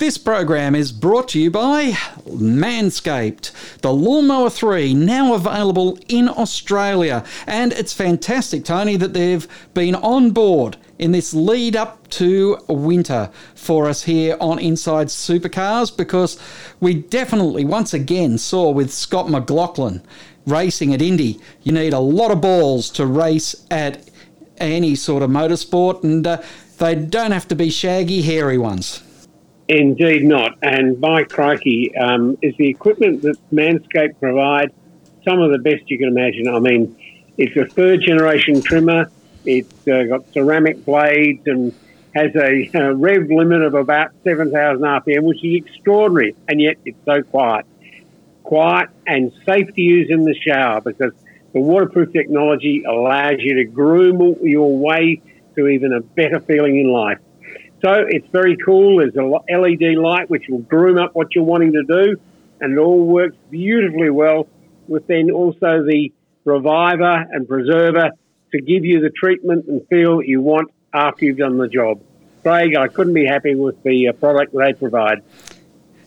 This program is brought to you by Manscaped. The Lawnmower 3, now available in Australia. And it's fantastic, Tony, that they've been on board in this lead up to winter for us here on Inside Supercars, because we definitely once again saw with Scott McLaughlin racing at Indy, you need a lot of balls to race at any sort of motorsport, and they don't have to be shaggy, hairy ones. Indeed not. And by crikey, is the equipment that Manscaped provide some of the best you can imagine. I mean, it's a third generation trimmer. It's got ceramic blades and has a rev limit of about 7,000 RPM, which is extraordinary, and yet it's so quiet. Quiet and safe to use in the shower, because the waterproof technology allows you to groom your way to even a better feeling in life. So it's very cool. There's a LED light which will groom up what you're wanting to do, and it all works beautifully well with then also the reviver and preserver to give you the treatment and feel that you want after you've done the job. Craig, I couldn't be happy with the product they provide.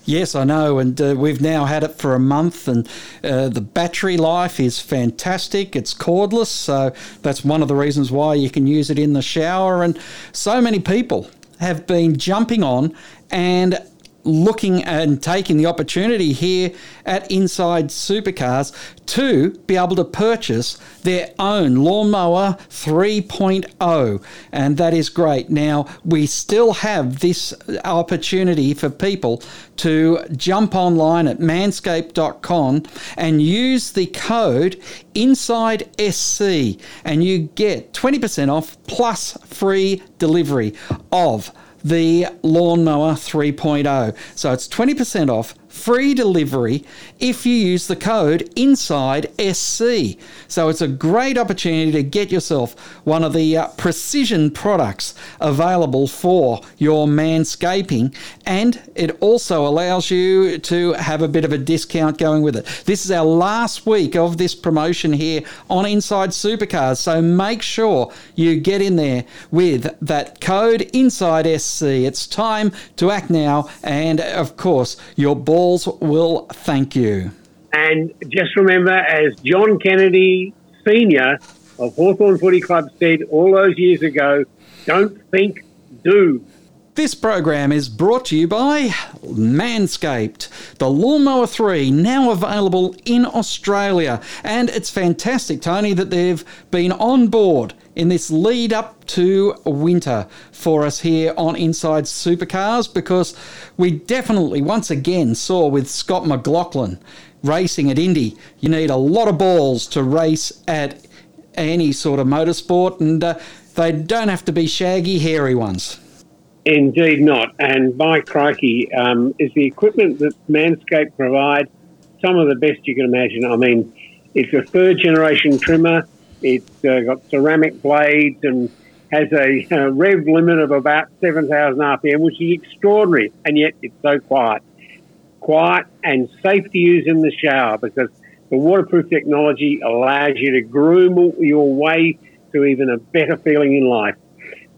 Yes, I know, and we've now had it for a month, and the battery life is fantastic. It's cordless, so that's one of the reasons why you can use it in the shower. And so many people have been jumping on and looking and taking the opportunity here at Inside Supercars to be able to purchase their own Lawnmower 3.0, and that is great. Now, we still have this opportunity for people to jump online at manscaped.com and use the code INSIDESC, and you get 20% off plus free delivery of the Lawnmower 3.0. So it's 20% off, free delivery, if you use the code INSIDESC. So it's a great opportunity to get yourself one of the precision products available for your manscaping, and it also allows you to have a bit of a discount going with it. This is our last week of this promotion here on Inside Supercars, so make sure you get in there with that code INSIDESC. It's time to act now, and of course, your ball will thank you. And just remember, as John Kennedy Sr. of Hawthorn Footy Club said all those years ago, don't think, do. This program is brought to you by Manscaped. The Lawnmower 3, now available in Australia. And it's fantastic, Tony, that they've been on board in this lead up to winter for us here on Inside Supercars, because we definitely once again saw with Scott McLaughlin racing at Indy, you need a lot of balls to race at any sort of motorsport, and they don't have to be shaggy, hairy ones. Indeed not. And by crikey, is the equipment that Manscaped provide some of the best you can imagine. I mean, it's a third generation trimmer. It's got ceramic blades and has a rev limit of about 7,000 RPM, which is extraordinary, and yet it's so quiet. Quiet and safe to use in the shower, because the waterproof technology allows you to groom your way to even a better feeling in life.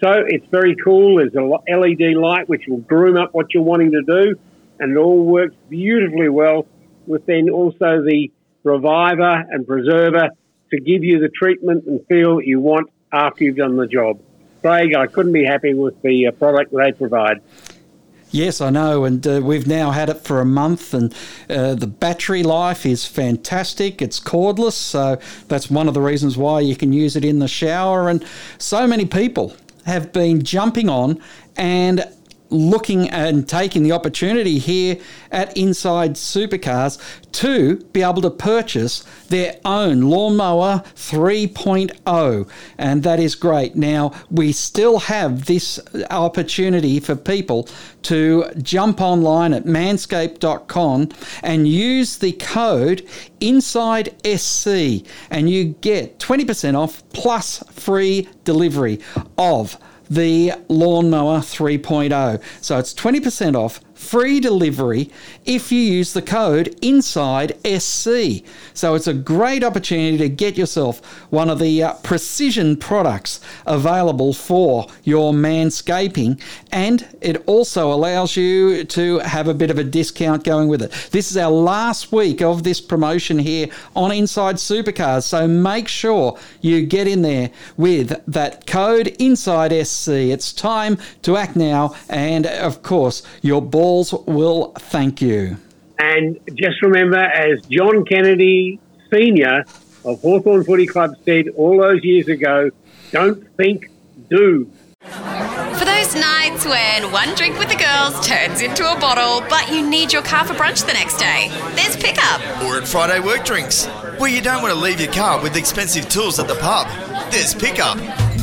So it's very cool. There's a LED light which will groom up what you're wanting to do, and it all works beautifully well with then also the reviver and preserver to give you the treatment and feel that you want after you've done the job. Craig, I couldn't be happy with the product they provide. Yes, I know, and we've now had it for a month, and the battery life is fantastic. It's cordless, so that's one of the reasons why you can use it in the shower. And so many people have been jumping on and looking and taking the opportunity here at Inside Supercars to be able to purchase their own Lawnmower 3.0, and that is great. Now, we still have this opportunity for people to jump online at manscaped.com and use the code INSIDESC, and you get 20% off plus free delivery of the Lawnmower 3.0. So it's 20% off, free delivery if you use the code INSIDESC. So it's a great opportunity to get yourself one of the precision products available for your manscaping, and it also allows you to have a bit of a discount going with it. This is our last week of this promotion here on Inside Supercars, so make sure you get in there with that code INSIDESC. It's time to act now, and of course your balls will thank you. And just remember, as John Kennedy Sr. of Hawthorn Footy Club said all those years ago, don't think, do. For those nights when one drink with the girls turns into a bottle, but you need your car for brunch the next day, there's pickup. Or at Friday work drinks, where you don't want to leave your car with expensive tools at the pub, there's pickup.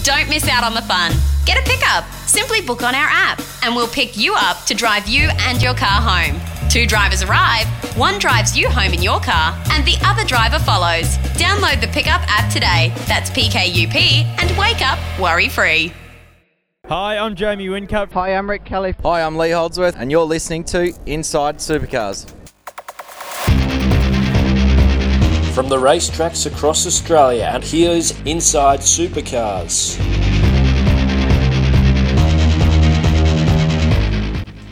Don't miss out on the fun. Get a pickup. Simply book on our app and we'll pick you up to drive you and your car home. Two drivers arrive, one drives you home in your car and the other driver follows. Download the Pickup app today. That's PKUP and wake up worry-free. Hi, I'm Jamie Wincup. Hi, I'm Rick Kelly. Hi, I'm Lee Holdsworth and you're listening to Inside Supercars. From the racetracks across Australia, and here's Inside Supercars.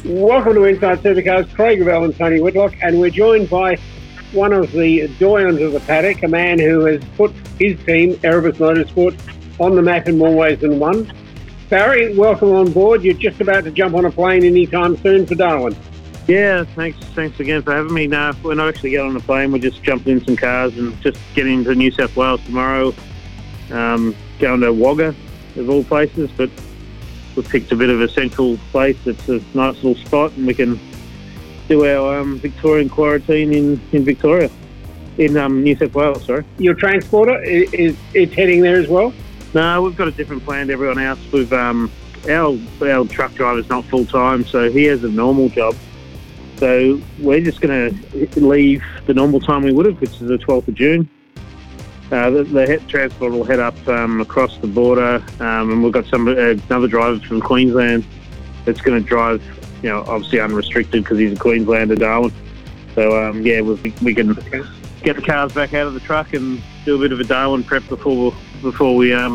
Welcome to Inside Supercars, Craig Bell and Tony Whitlock, and we're joined by one of the doyens of the paddock, a man who has put his team, Erebus Motorsport, on the map in more ways than one. Barry, welcome on board. You're just about to jump on a plane any time soon for Darwin. Yeah, thanks again for having me. No, we're not actually getting on the plane. We're just jumping in some cars and just getting into New South Wales tomorrow. Going to Wagga, of all places, but we picked a bit of a central place. It's a nice little spot, and we can do our Victorian quarantine in Victoria, in New South Wales, sorry. Your transporter, it's heading there as well? No, we've got a different plan to everyone else. We've our truck driver's not full-time, so he has a normal job. So we're just going to leave the normal time we would have, which is the 12th of June. The transport will head up across the border, and we've got another driver from Queensland that's going to drive, obviously unrestricted because he's a Queenslander, Darwin. So, we can get the cars back out of the truck and do a bit of a Darwin prep before we head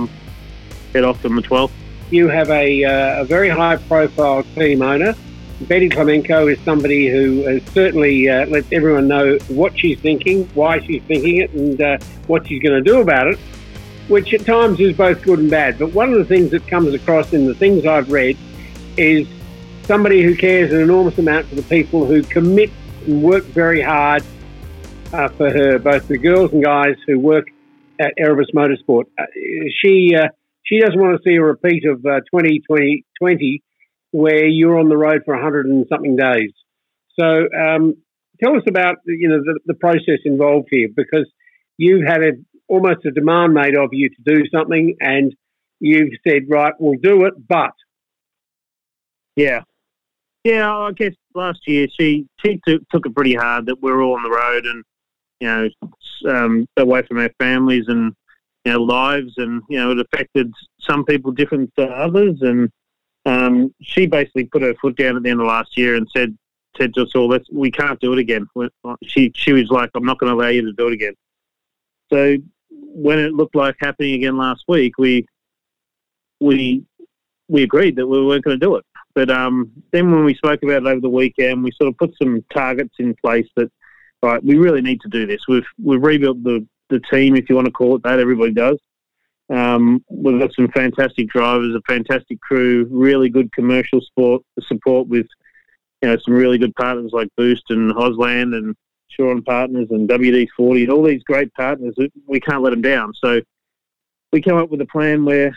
off on the 12th. You have a very high-profile team owner. Betty Klemenko is somebody who has certainly lets everyone know what she's thinking, why she's thinking it, and what she's going to do about it, which at times is both good and bad. But one of the things that comes across in the things I've read is somebody who cares an enormous amount for the people, who commit and work very hard for her, both the girls and guys who work at Erebus Motorsport. She doesn't want to see a repeat of 2020, where you're on the road for 100 and something days. So tell us about the process involved here, because you've had almost a demand made of you to do something, and you've said, right, we'll do it, but... Yeah, I guess last year she took it pretty hard that we're all on the road and, away from our families and our lives, and, it affected some people different to others, and she basically put her foot down at the end of last year and said to us all, we can't do it again. She was like, I'm not going to allow you to do it again. So when it looked like happening again last week, we agreed that we weren't going to do it. But then when we spoke about it over the weekend, we sort of put some targets in place that, right, we really need to do this. We've rebuilt the team, if you want to call it that. Everybody does. We've got some fantastic drivers, a fantastic crew, really good commercial support with, some really good partners like Boost and Hosland and Shoran Partners and WD40 and all these great partners. We can't let them down. So we came up with a plan where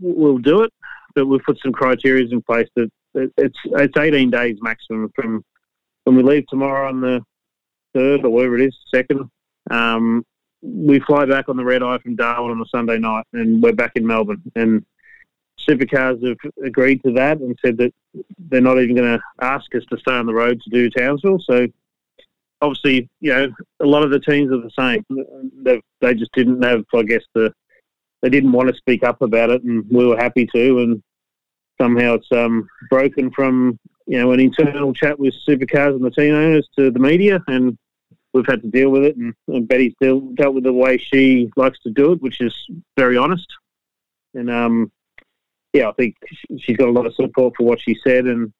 we'll do it, but we've put some criteria in place that it's 18 days maximum from when we leave tomorrow on the 3rd or whatever it is, 2nd. We fly back on the red eye from Darwin on a Sunday night, and we're back in Melbourne. And Supercars have agreed to that and said that they're not even going to ask us to stay on the road to do Townsville. So obviously, a lot of the teams are the same. They just didn't have, I guess, they didn't want to speak up about it, and we were happy to. And somehow it's broken from, you know, an internal chat with Supercars and the team owners to the media, and we've had to deal with it, and Betty's dealt with the way she likes to do it, which is very honest. And, yeah, I think she's got a lot of support for what she said, and,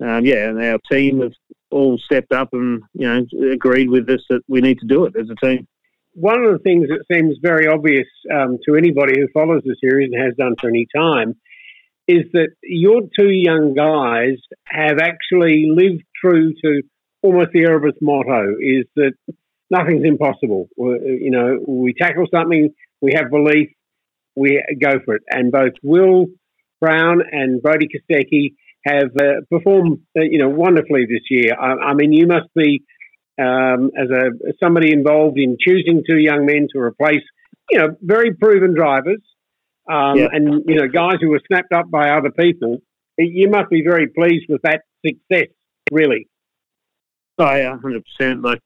yeah, and our team have all stepped up and, you know, agreed with this that we need to do it as a team. One of the things that seems very obvious to anybody who follows the series and has done for any time is that your two young guys have actually lived true to almost the Erebus motto, is that nothing's impossible. You know, we tackle something, we have belief, we go for it. And both Will Brown and Brodie Kostecki have performed, you know, wonderfully this year. I mean, you must be, as somebody involved in choosing two young men to replace, you know, very proven drivers, yeah, and, you know, guys who were snapped up by other people, you must be very pleased with that success, really. Oh, yeah, 100%. Like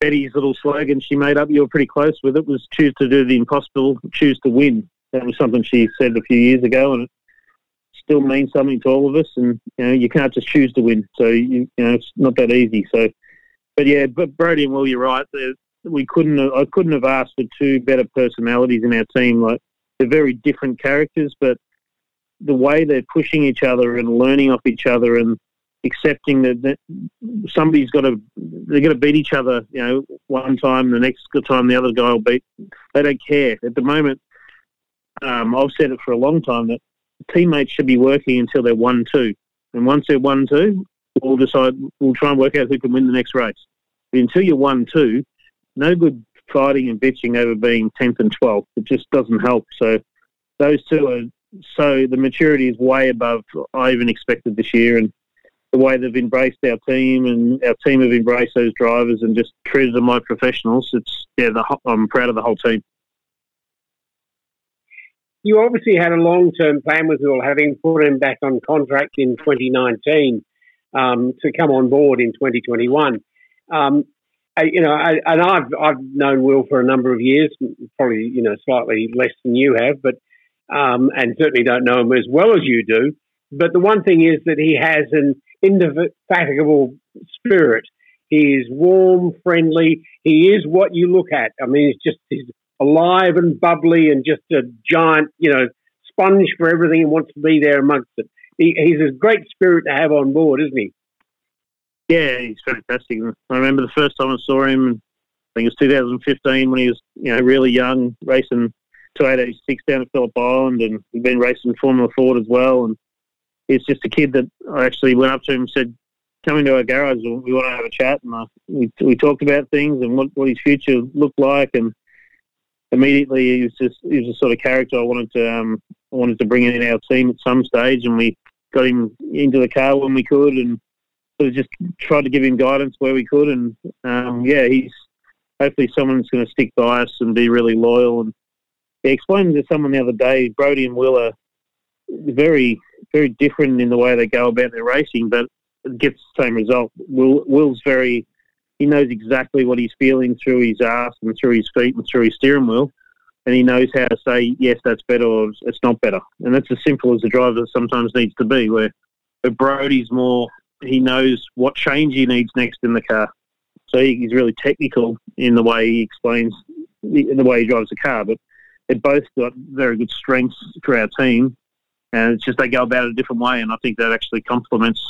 Betty's little slogan she made up, you were pretty close with it, was choose to do the impossible, choose to win. That was something she said a few years ago, and it still means something to all of us. And, you know, you can't just choose to win. So, you know, it's not that easy. So, but yeah, but Brodie and Will, you're right. I couldn't have asked for two better personalities in our team. Like, they're very different characters, but the way they're pushing each other and learning off each other and accepting that somebody's got to, they're going to beat each other, you know, one time, the next time the other guy will beat. They don't care. At the moment, I've said it for a long time, that teammates should be working until they're 1-2. And once they're 1-2, we'll try and work out who can win the next race. But until you're 1-2, no good fighting and bitching over being 10th and 12th. It just doesn't help. So those two are, so the maturity is way above I even expected this year, and the way they've embraced our team and our team have embraced those drivers and just treated them like professionals. It's, yeah, I'm proud of the whole team. You obviously had a long-term plan with Will, having put him back on contract in 2019 to come on board in 2021. And I've known Will for a number of years, probably, you know, slightly less than you have, but and certainly don't know him as well as you do. But the one thing is that he has an indefatigable spirit. He is warm, friendly. He is what you look at. I mean, he's alive and bubbly and just a giant, you know, sponge for everything and wants to be there amongst it. He's a great spirit to have on board, isn't he? Yeah, he's fantastic. I remember the first time I saw him, I think it was 2015, when he was, you know, really young, racing 286 down at Phillip Island, and he'd been racing Formula Ford as well, and it's just a kid that I actually went up to him and said, come into our garage, we want to have a chat. And we talked about things and what his future looked like. And immediately he was the sort of character I wanted to bring in our team at some stage. And we got him into the car when we could and sort of just tried to give him guidance where we could. And, yeah, he's hopefully someone that's going to stick by us and be really loyal. And he explained to someone the other day, Brodie and Will are very, very different in the way they go about their racing, but it gets the same result. Will's very, he knows exactly what he's feeling through his arse and through his feet and through his steering wheel, and he knows how to say, yes, that's better, or it's not better. And that's as simple as a driver sometimes needs to be, where Brodie's more, he knows what change he needs next in the car. So he's really technical in the way he explains, in the way he drives the car, but they've both got very good strengths for our team. And it's just they go about it a different way, and I think that actually complements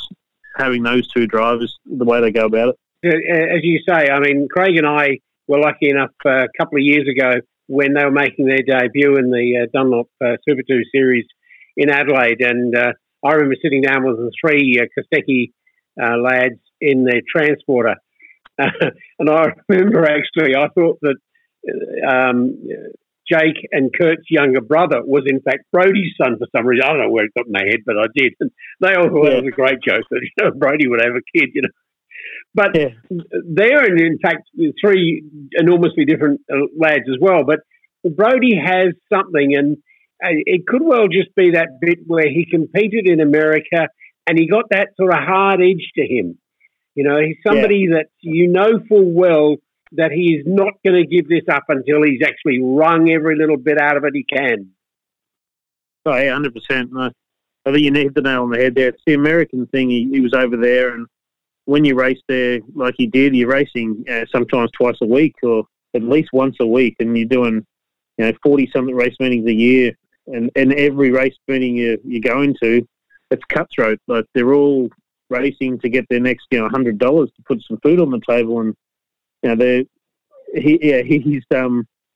having those two drivers, the way they go about it. As you say, I mean, Craig and I were lucky enough a couple of years ago when they were making their debut in the Dunlop Super 2 Series in Adelaide, and I remember sitting down with the three Kostecki lads in their transporter, and I remember actually I thought that Jake and Kurt's younger brother was, in fact, Brodie's son for some reason. I don't know where it got in my head, but I did. And they all thought it was a great joke that, you know, Brodie would have a kid, you know. But they're, in fact, three enormously different lads as well. But Brodie has something, and it could well just be that bit where he competed in America and he got that sort of hard edge to him. You know, he's somebody that you know full well that he is not going to give this up until he's actually wrung every little bit out of it he can. Oh, yeah, 100%. I think you hit the nail on the head there. It's the American thing. He was over there, and when you race there like he did, you're racing sometimes twice a week or at least once a week, and you're doing 40-something race meetings a year, and every race meeting you're going to, it's cutthroat. Like, they're all racing to get their next $100 to put some food on the table, and he's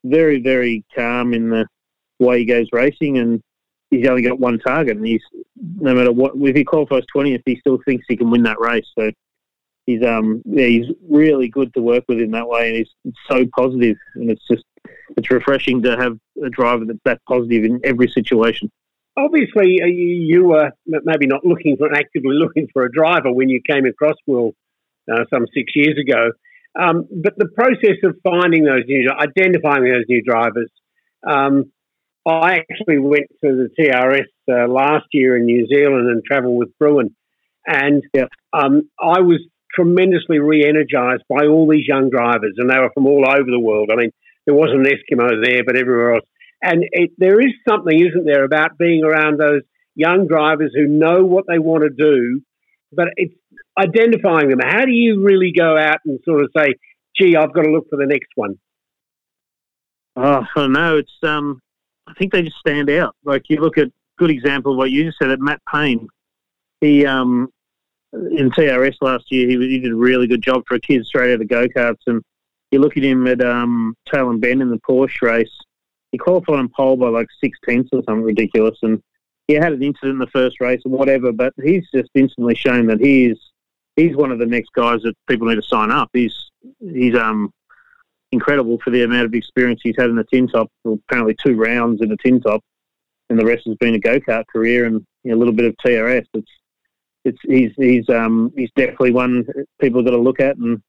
very, very calm in the way he goes racing, and he's only got one target, and he's, no matter what, if he qualifies 20th, he still thinks he can win that race. So he's he's really good to work with in that way, and he's so positive, and it's refreshing to have a driver that's that positive in every situation. Obviously, you were maybe not actively looking for a driver when you came across Will some 6 years ago, but the process of identifying those new drivers. I actually went to the TRS last year in New Zealand and travelled with Bruin, and I was tremendously re-energised by all these young drivers, and they were from all over the world. I mean, there wasn't an Eskimo there, but everywhere else. And there is something, isn't there, about being around those young drivers who know what they want to do, but it's identifying them. How do you really go out and sort of say, gee, I've got to look for the next one? Oh, I don't know. It's, I think they just stand out. Like, you look at, good example of what you just said, at Matt Payne. He, in TRS last year, he did a really good job for a kid straight out of go-karts, and you look at him at Tail and Bend in the Porsche race. He qualified on pole by like 0.6 or something ridiculous, and he had an incident in the first race or whatever, but he's just instantly shown that he's one of the next guys that people need to sign up. He's incredible for the amount of experience he's had in the tin top, apparently 2 rounds in the tin top, and the rest has been a go-kart career and a little bit of TRS. He's definitely one people got to look at and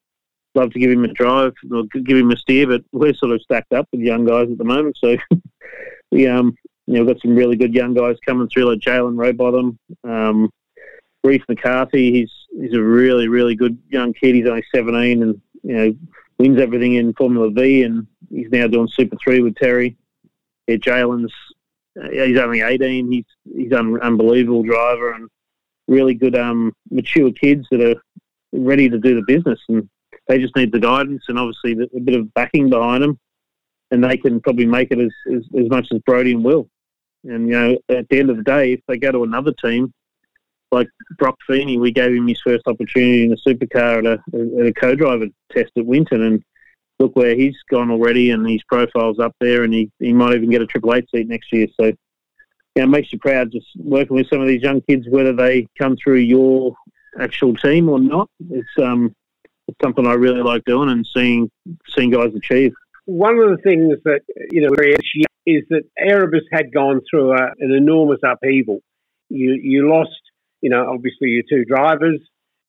love to give him a drive or give him a steer, but we're sort of stacked up with young guys at the moment. So we've got some really good young guys coming through, like Jalen Rowbottom, Reece McCarthy. He's a really, really good young kid. He's only 17 and wins everything in Formula V, and he's now doing Super 3 with Terry. Yeah, Jalen's he's only 18. He's an unbelievable driver, and really good mature kids that are ready to do the business, and they just need the guidance and obviously a bit of backing behind them, and they can probably make it as much as Brodie and Will. And, at the end of the day, if they go to another team, like Brock Feeney, we gave him his first opportunity in a supercar at a co-driver test at Winton, and look where he's gone already, and his profile's up there, and he might even get a Triple Eight seat next year. So, it makes you proud just working with some of these young kids, whether they come through your actual team or not. It's something I really like doing and seeing guys achieve. One of the things that, is that Erebus had gone through an enormous upheaval. You lost, obviously your 2 drivers,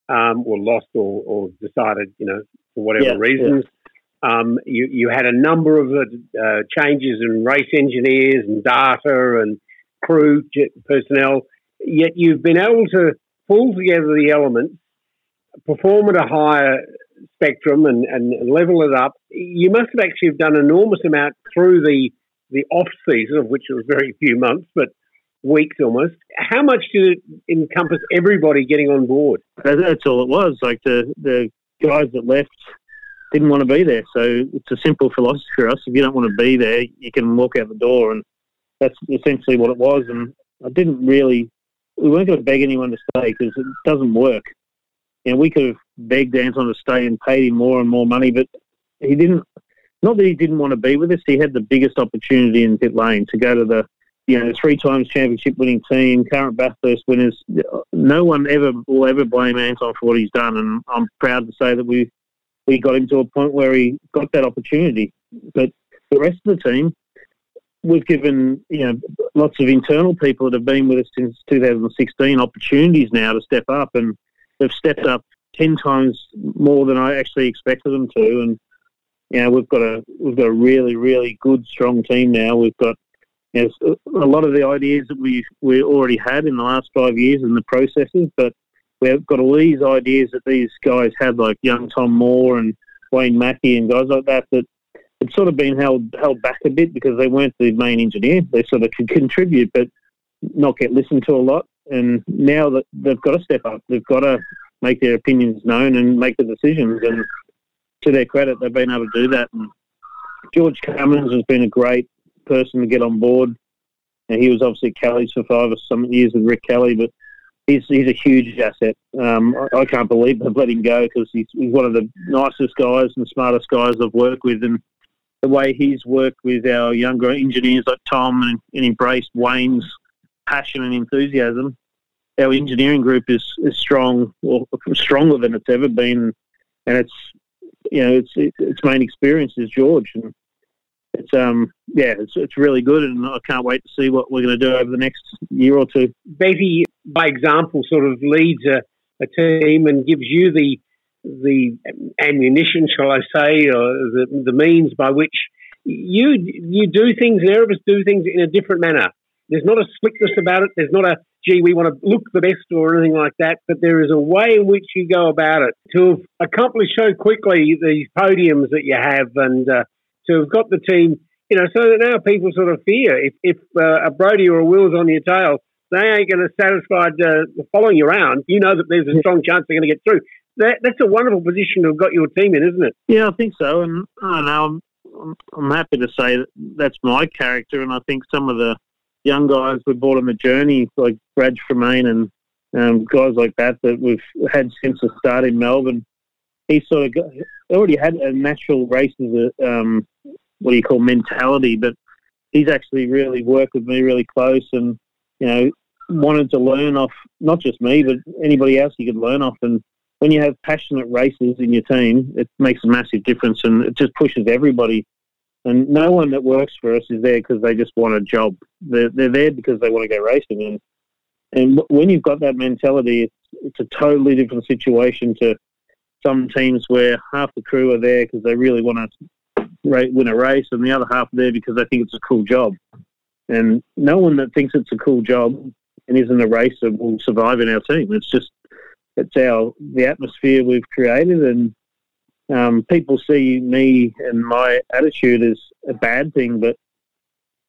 or decided, for whatever reasons. Yeah. You had a number of changes in race engineers and data and crew personnel, yet you've been able to pull together the elements, perform at a higher spectrum and level it up. You must have actually done an enormous amount through the off-season, of which it was very few months, but weeks almost. How much did it encompass everybody getting on board? That's all it was. Like, the guys that left didn't want to be there. So it's a simple philosophy for us. If you don't want to be there, you can walk out the door, and that's essentially what it was. And we weren't going to beg anyone to stay because it doesn't work. We could have begged Anton to stay and paid him more and more money, but he didn't. Not that he didn't want to be with us, he had the biggest opportunity in pit lane to go to the 3 times championship winning team, current Bathurst winners. No one will ever blame Anton for what he's done, and I'm proud to say that we got him to a point where he got that opportunity. But the rest of the team, we've given lots of internal people that have been with us since 2016 opportunities now to step up, and they've stepped up 10 times more than I actually expected them to, and we've got a really, really good, strong team now. We've got a lot of the ideas that we already had in the last 5 years and the processes, but we've got all these ideas that these guys had, like young Tom Moore and Wayne Mackey and guys like that, that had sort of been held back a bit because they weren't the main engineer. They sort of could contribute but not get listened to a lot. And now that they've got to step up, they've got to make their opinions known and make the decisions. And to their credit, they've been able to do that. And George Cummins has been a great person to get on board. And he was obviously at Kelly's for 5 or some years with Rick Kelly, but he's a huge asset. I can't believe they've let him go because he's one of the nicest guys and smartest guys I've worked with. And the way he's worked with our younger engineers like Tom and embraced Wayne's passion and enthusiasm, our engineering group is strong, or stronger than it's ever been. And its main experience is George. And it's really good, and I can't wait to see what we're going to do over the next year or two. Betty, by example, sort of leads a team and gives you the ammunition, shall I say, or the means by which you do things, and Erebus do things in a different manner. There's not a slickness about it. There's not a, gee, we want to look the best or anything like that, but there is a way in which you go about it. To have accomplished so quickly these podiums that you have, and to have got the team, so that now people sort of fear if a Brodie or a Will's on your tail, they ain't going to satisfy following you around. You know that there's a strong chance they're going to get through. That's a wonderful position to have got your team in, isn't it? Yeah, I think so. And I know I'm happy to say that that's my character, and I think some of the young guys we brought on the journey, like Brad Tremaine and guys like that we've had since the start in Melbourne, he sort of already had a natural races, mentality, but he's actually really worked with me really close and, wanted to learn off, not just me, but anybody else you could learn off. And when you have passionate racers in your team, it makes a massive difference and it just pushes everybody. And no one that works for us is there because they just want a job. They're there because they want to go racing. And when you've got that mentality, it's a totally different situation to some teams where half the crew are there because they really want to win a race and the other half are there because they think it's a cool job. And no one that thinks it's a cool job and isn't a racer will survive in our team. It's just the atmosphere we've created, and people see me and my attitude as a bad thing, but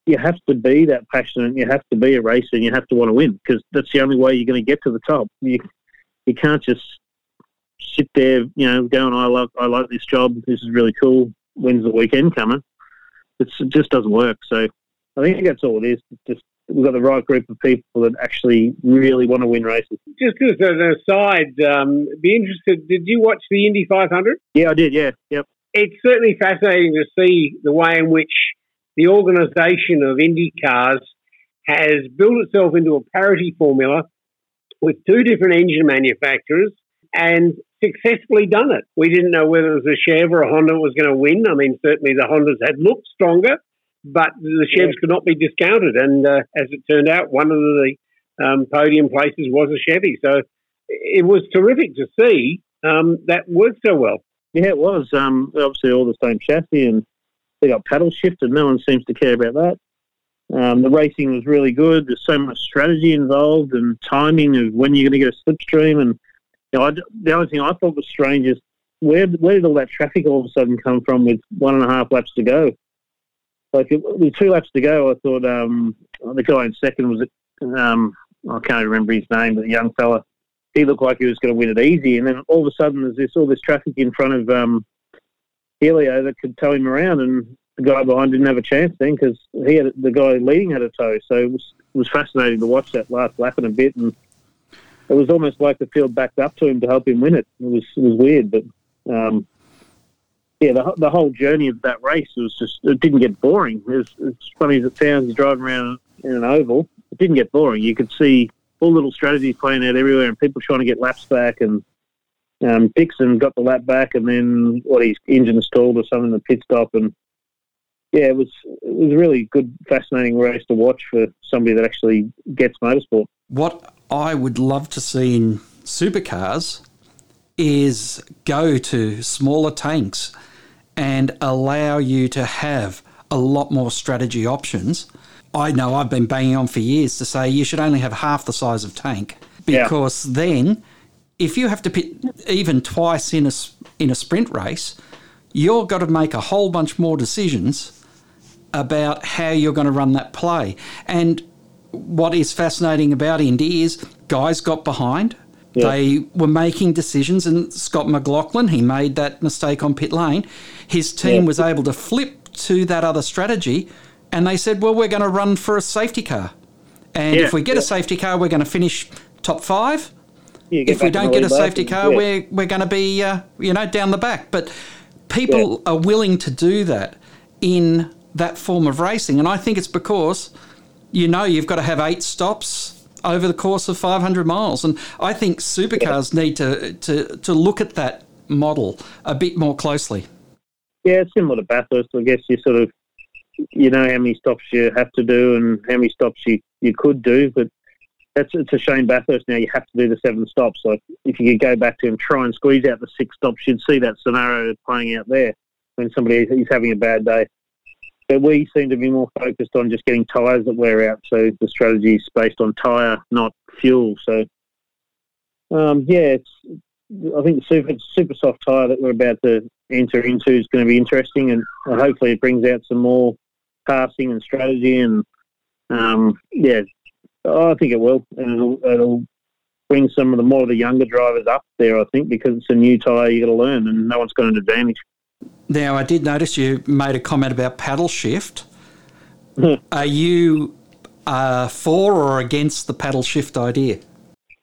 you have to be that passionate, you have to be a racer, and you have to want to win because that's the only way you're going to get to the top. You can't just sit there, going, I like this job, this is really cool, when's the weekend coming? It just doesn't work. So I think that's all it is. We've got the right group of people that actually really want to win races. Just as an aside, be interested, did you watch the Indy 500? Yeah, I did, yeah. Yep. It's certainly fascinating to see the way in which the organisation of IndyCars has built itself into a parity formula with two different engine manufacturers and successfully done it. We didn't know whether it was a Chev or a Honda was going to win. I mean, certainly the Hondas had looked stronger, but the Chevs could not be discounted. And as it turned out, one of the podium places was a Chevy. So it was terrific to see that worked so well. Yeah, it was. Obviously, all the same chassis, and they got paddle shifted. No one seems to care about that. The racing was really good. There's so much strategy involved and timing of when you're going to get a slipstream. And the only thing I thought was strange is where did all that traffic all of a sudden come from with 1.5 laps to go? Like, with 2 laps to go, I thought the guy in second was, I can't remember his name, but the young fella, he looked like he was going to win it easy. And then all of a sudden, there's all this traffic in front of Helio that could tow him around, and the guy behind didn't have a chance then because the guy leading had a tow. So it was fascinating to watch that last lap in a bit, and it was almost like the field backed up to him to help him win it. It was weird, but... the whole journey of that race was just, it didn't get boring. As funny as it sounds, driving around in an oval, it didn't get boring. You could see all little strategies playing out everywhere and people trying to get laps back. And Dixon got the lap back and then, his engine stalled or something in the pit stop. And yeah, it was a really good, fascinating race to watch for somebody that actually gets motorsport. What I would love to see in supercars is go to smaller tanks and allow you to have a lot more strategy options. I know I've been banging on for years to say you should only have half the size of tank because then if you have to pit even twice in a sprint race, you've got to make a whole bunch more decisions about how you're going to run that play. And what is fascinating about Indy is guys got behind. Yeah. They were making decisions, and Scott McLaughlin, he made that mistake on pit lane. His team was able to flip to that other strategy, and they said, well, we're going to run for a safety car. And if we get a safety car, we're going to finish top five. If we don't get a safety car, we're going to be, down the back. But people are willing to do that in that form of racing. And I think it's because, you've got to have 8 stops over the course of 500 miles. And I think supercars need to look at that model a bit more closely. Yeah, it's similar to Bathurst. I guess you sort of, how many stops you have to do and how many stops you could do, but it's a shame Bathurst now you have to do the 7 stops. Like if you could go back to and try and squeeze out the 6 stops, you'd see that scenario playing out there when somebody is having a bad day. But we seem to be more focused on just getting tyres that wear out, so the strategy is based on tyre, not fuel. So, I think the super soft tyre that we're about to enter into is going to be interesting, and hopefully it brings out some more passing and strategy. And, I think it will. And it'll bring some of the more of the younger drivers up there, I think, because it's a new tyre you got to learn and no one's got an advantage. Now, I did notice you made a comment about paddle shift. Are you for or against the paddle shift idea?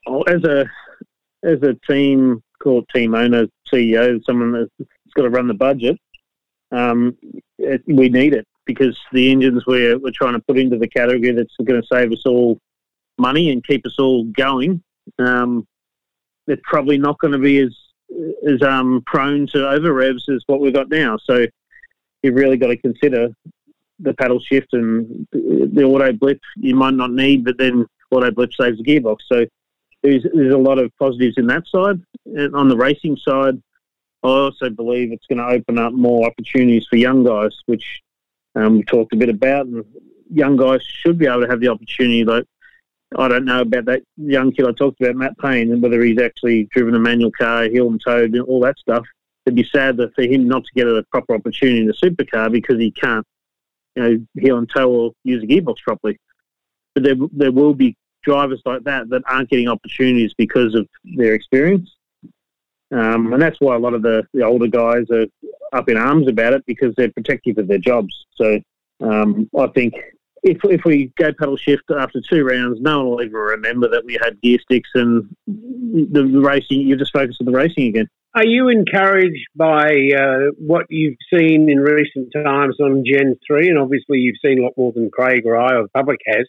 Well, as a team, called team owner, CEO, someone that's got to run the budget, we need it because the engines we're trying to put into the category that's going to save us all money and keep us all going, they're probably not going to be as prone to over revs as what we've got now. So you've really got to consider the paddle shift and the auto blip you might not need, but then auto blip saves the gearbox. So there's a lot of positives in that side. And on the racing side, I also believe it's going to open up more opportunities for young guys, which we talked a bit about. And young guys should be able to have the opportunity, like, I don't know about that young kid I talked about, Matt Payne, and whether he's actually driven a manual car, heel and toe, all that stuff. It'd be sad for him not to get a proper opportunity in the supercar because he can't, heel and toe or use a gearbox properly. But there will be drivers like that aren't getting opportunities because of their experience. And that's why a lot of the older guys are up in arms about it because they're protective of their jobs. So I think... If we go paddle shift after 2 rounds, no one will even remember that we had gear sticks and the racing. You just focus on the racing again. Are you encouraged by what you've seen in recent times on Gen 3? And obviously you've seen a lot more than Craig or I or the public has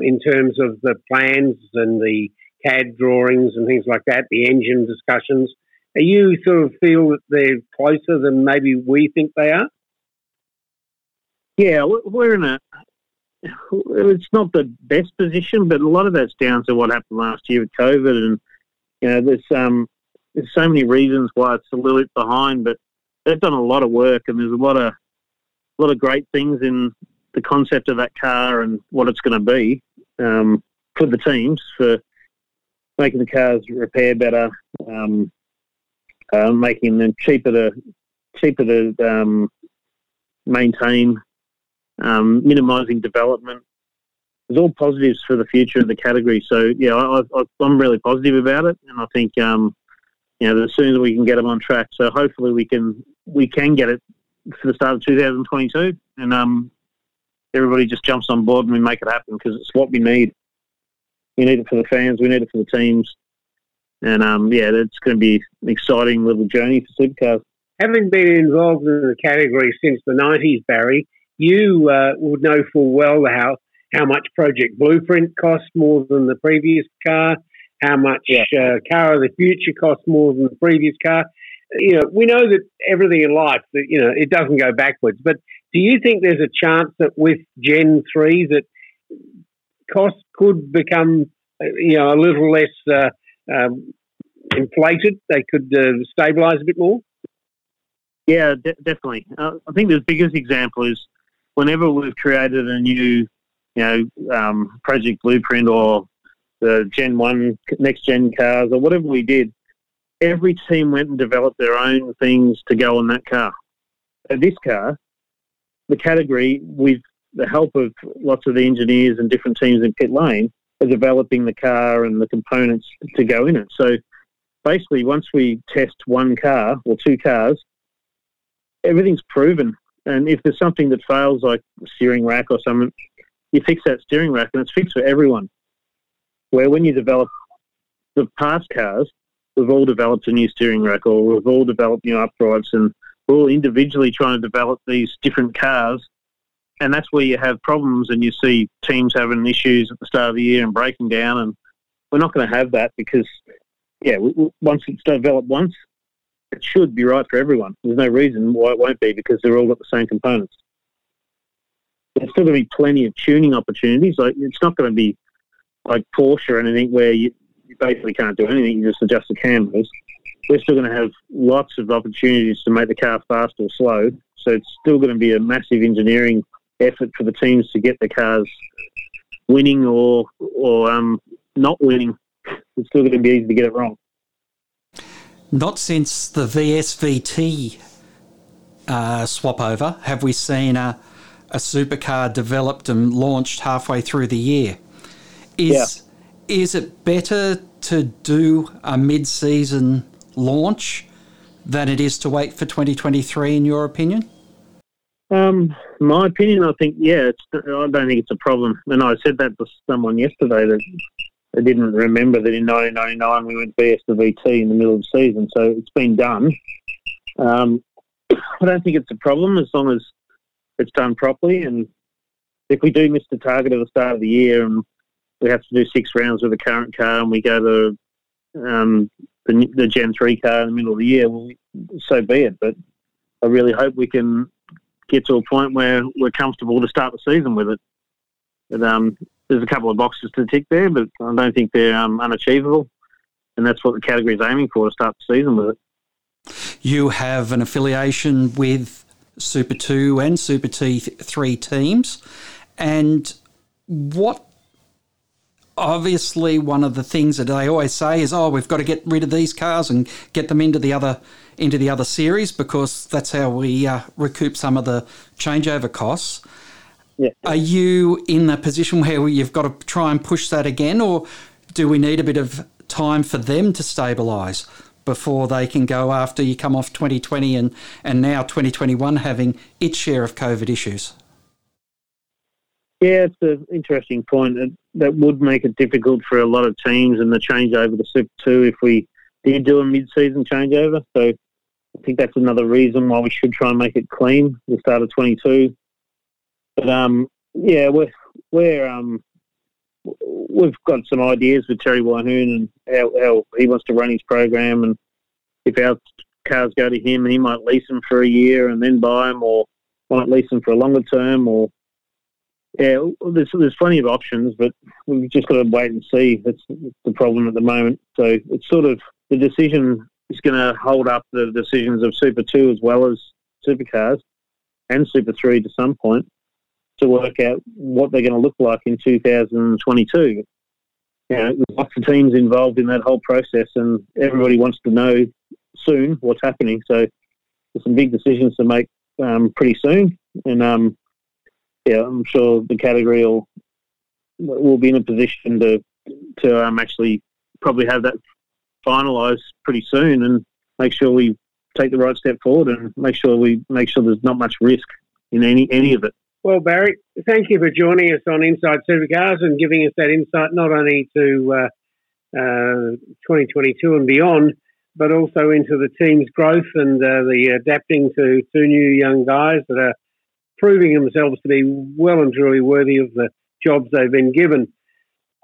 in terms of the plans and the CAD drawings and things like that, the engine discussions. Are you sort of feel that they're closer than maybe we think they are? Yeah, we're in it's not the best position, but a lot of that's down to what happened last year with COVID, and there's so many reasons why it's a little bit behind. But they've done a lot of work, and there's a lot of great things in the concept of that car and what it's going to be for the teams, for making the cars repair better, making them cheaper to maintain. Minimising development. It's all positives for the future of the category. So, I'm really positive about it. And I think, as soon as we can get them on track, so hopefully we can get it for the start of 2022 and everybody just jumps on board and we make it happen because it's what we need. We need it for the fans. We need it for the teams. And, it's going to be an exciting little journey for supercars. Having been involved in the category since the 90s, Barry, you would know full well how much Project Blueprint cost more than the previous car, how much Car of the Future cost more than the previous car. We know that everything in life, that, it doesn't go backwards. But do you think there's a chance that with Gen 3 that cost could become, a little less inflated? They could stabilise a bit more? Yeah, definitely. I think the biggest example is whenever we've created a new, Project Blueprint or the Gen 1, next gen cars or whatever we did, every team went and developed their own things to go on that car. This car, the category, we've the help of lots of the engineers and different teams in pit lane are developing the car and the components to go in it. So basically, once we test one car or two cars, everything's proven. And if there's something that fails, like a steering rack or something, you fix that steering rack and it's fixed for everyone. Where when you develop the past cars, we've all developed a new steering rack, or we've all developed new updrives, and we're all individually trying to develop these different cars. And that's where you have problems and you see teams having issues at the start of the year and breaking down. And we're not going to have that because, yeah, once it's developed once, it should be right for everyone. There's no reason why it won't be because they're all got the same components. There's still going to be plenty of tuning opportunities. Like, it's not going to be like Porsche or anything where you basically can't do anything. You just adjust the cameras. We're still going to have lots of opportunities to make the car fast or slow. So it's still going to be a massive engineering effort for the teams to get the cars winning or not winning. It's still going to be easy to get it wrong. Not since the VSVT swap over have we seen a supercar developed and launched halfway through the year. Is it better to do a mid-season launch than it is to wait for 2023, in your opinion? My opinion, I think, I don't think it's a problem. And I said that to someone yesterday, that I didn't remember that in 1999 we went BS to VT in the middle of the season, so it's been done. I don't think it's a problem as long as it's done properly, and if we do miss the target at the start of the year and we have to do 6 rounds with the current car and we go to the Gen 3 car in the middle of the year, well, so be it. But I really hope we can get to a point where we're comfortable to start the season with it. But, there's a couple of boxes to tick there, but I don't think they're unachievable, and that's what the category is aiming for, to start the season with it. You have an affiliation with Super 2 and Super 3 teams, and obviously one of the things that they always say is, we've got to get rid of these cars and get them into the other series because that's how we recoup some of the changeover costs. Yeah. Are you in the position where you've got to try and push that again, or do we need a bit of time for them to stabilise before they can go after you come off 2020 and now 2021 having its share of COVID issues? Yeah, it's an interesting point. That would make it difficult for a lot of teams and the changeover to Super 2 if we did do a mid-season changeover. So I think that's another reason why we should try and make it clean at the start of 22. But, we've got some ideas with Terry Wyhoon and how he wants to run his program, and if our cars go to him, he might lease them for a year and then buy them, or might lease them for a longer term. Or there's plenty of options, but we've just got to wait and see. That's the problem at the moment. So it's sort of, the decision is going to hold up the decisions of Super 2 as well as Supercars and Super 3 to some point, to work out what they're going to look like in 2022. You know, there's lots of teams involved in that whole process, and everybody wants to know soon what's happening. So there's some big decisions to make pretty soon, and I'm sure the category will be in a position to actually probably have that finalised pretty soon, and make sure we take the right step forward, and make sure there's not much risk in any of it. Well, Barry, thank you for joining us on Inside Supercars and giving us that insight not only to 2022 and beyond, but also into the team's growth and the adapting to 2 new young guys that are proving themselves to be well and truly worthy of the jobs they've been given.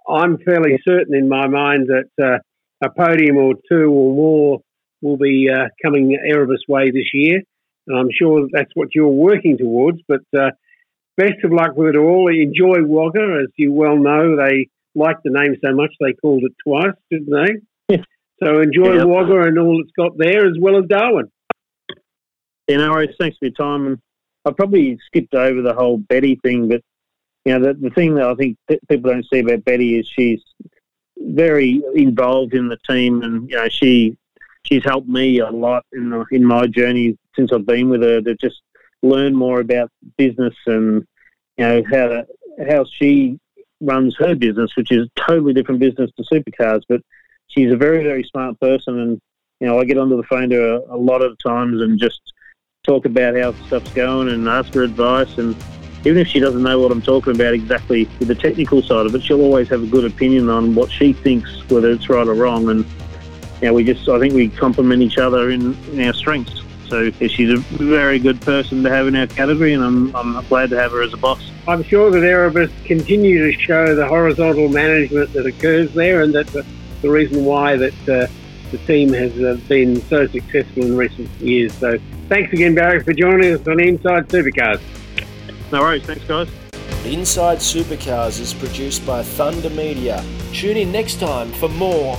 I'm fairly certain in my mind that a podium or 2 or more will be coming Erebus way this year, and I'm sure that's what you're working towards, but... best of luck with it all. Enjoy Wagga. As you well know, they liked the name so much they called it twice, didn't they? Yeah. So enjoy Wagga and all it's got there, as well as Darwin. Yeah, no worries. Thanks for your time. And I probably skipped over the whole Betty thing, but you know, the thing that I think people don't see about Betty is she's very involved in the team, and you know, she's helped me a lot in my journey since I've been with her. Learn more about business and you know, how she runs her business, which is a totally different business to supercars, but she's a very, very smart person. And, you know, I get onto the phone to her a lot of times and just talk about how stuff's going and ask her advice. And even if she doesn't know what I'm talking about exactly with the technical side of it, she'll always have a good opinion on what she thinks, whether it's right or wrong. And, you know, we just, I think we complement each other in our strengths. So she's a very good person to have in our category, and I'm glad to have her as a boss. I'm sure that Erebus continue to show the horizontal management that occurs there, and that's the reason why that the team has been so successful in recent years. So thanks again, Barry, for joining us on Inside Supercars. No worries, thanks guys. Inside Supercars is produced by Thunder Media. Tune in next time for more.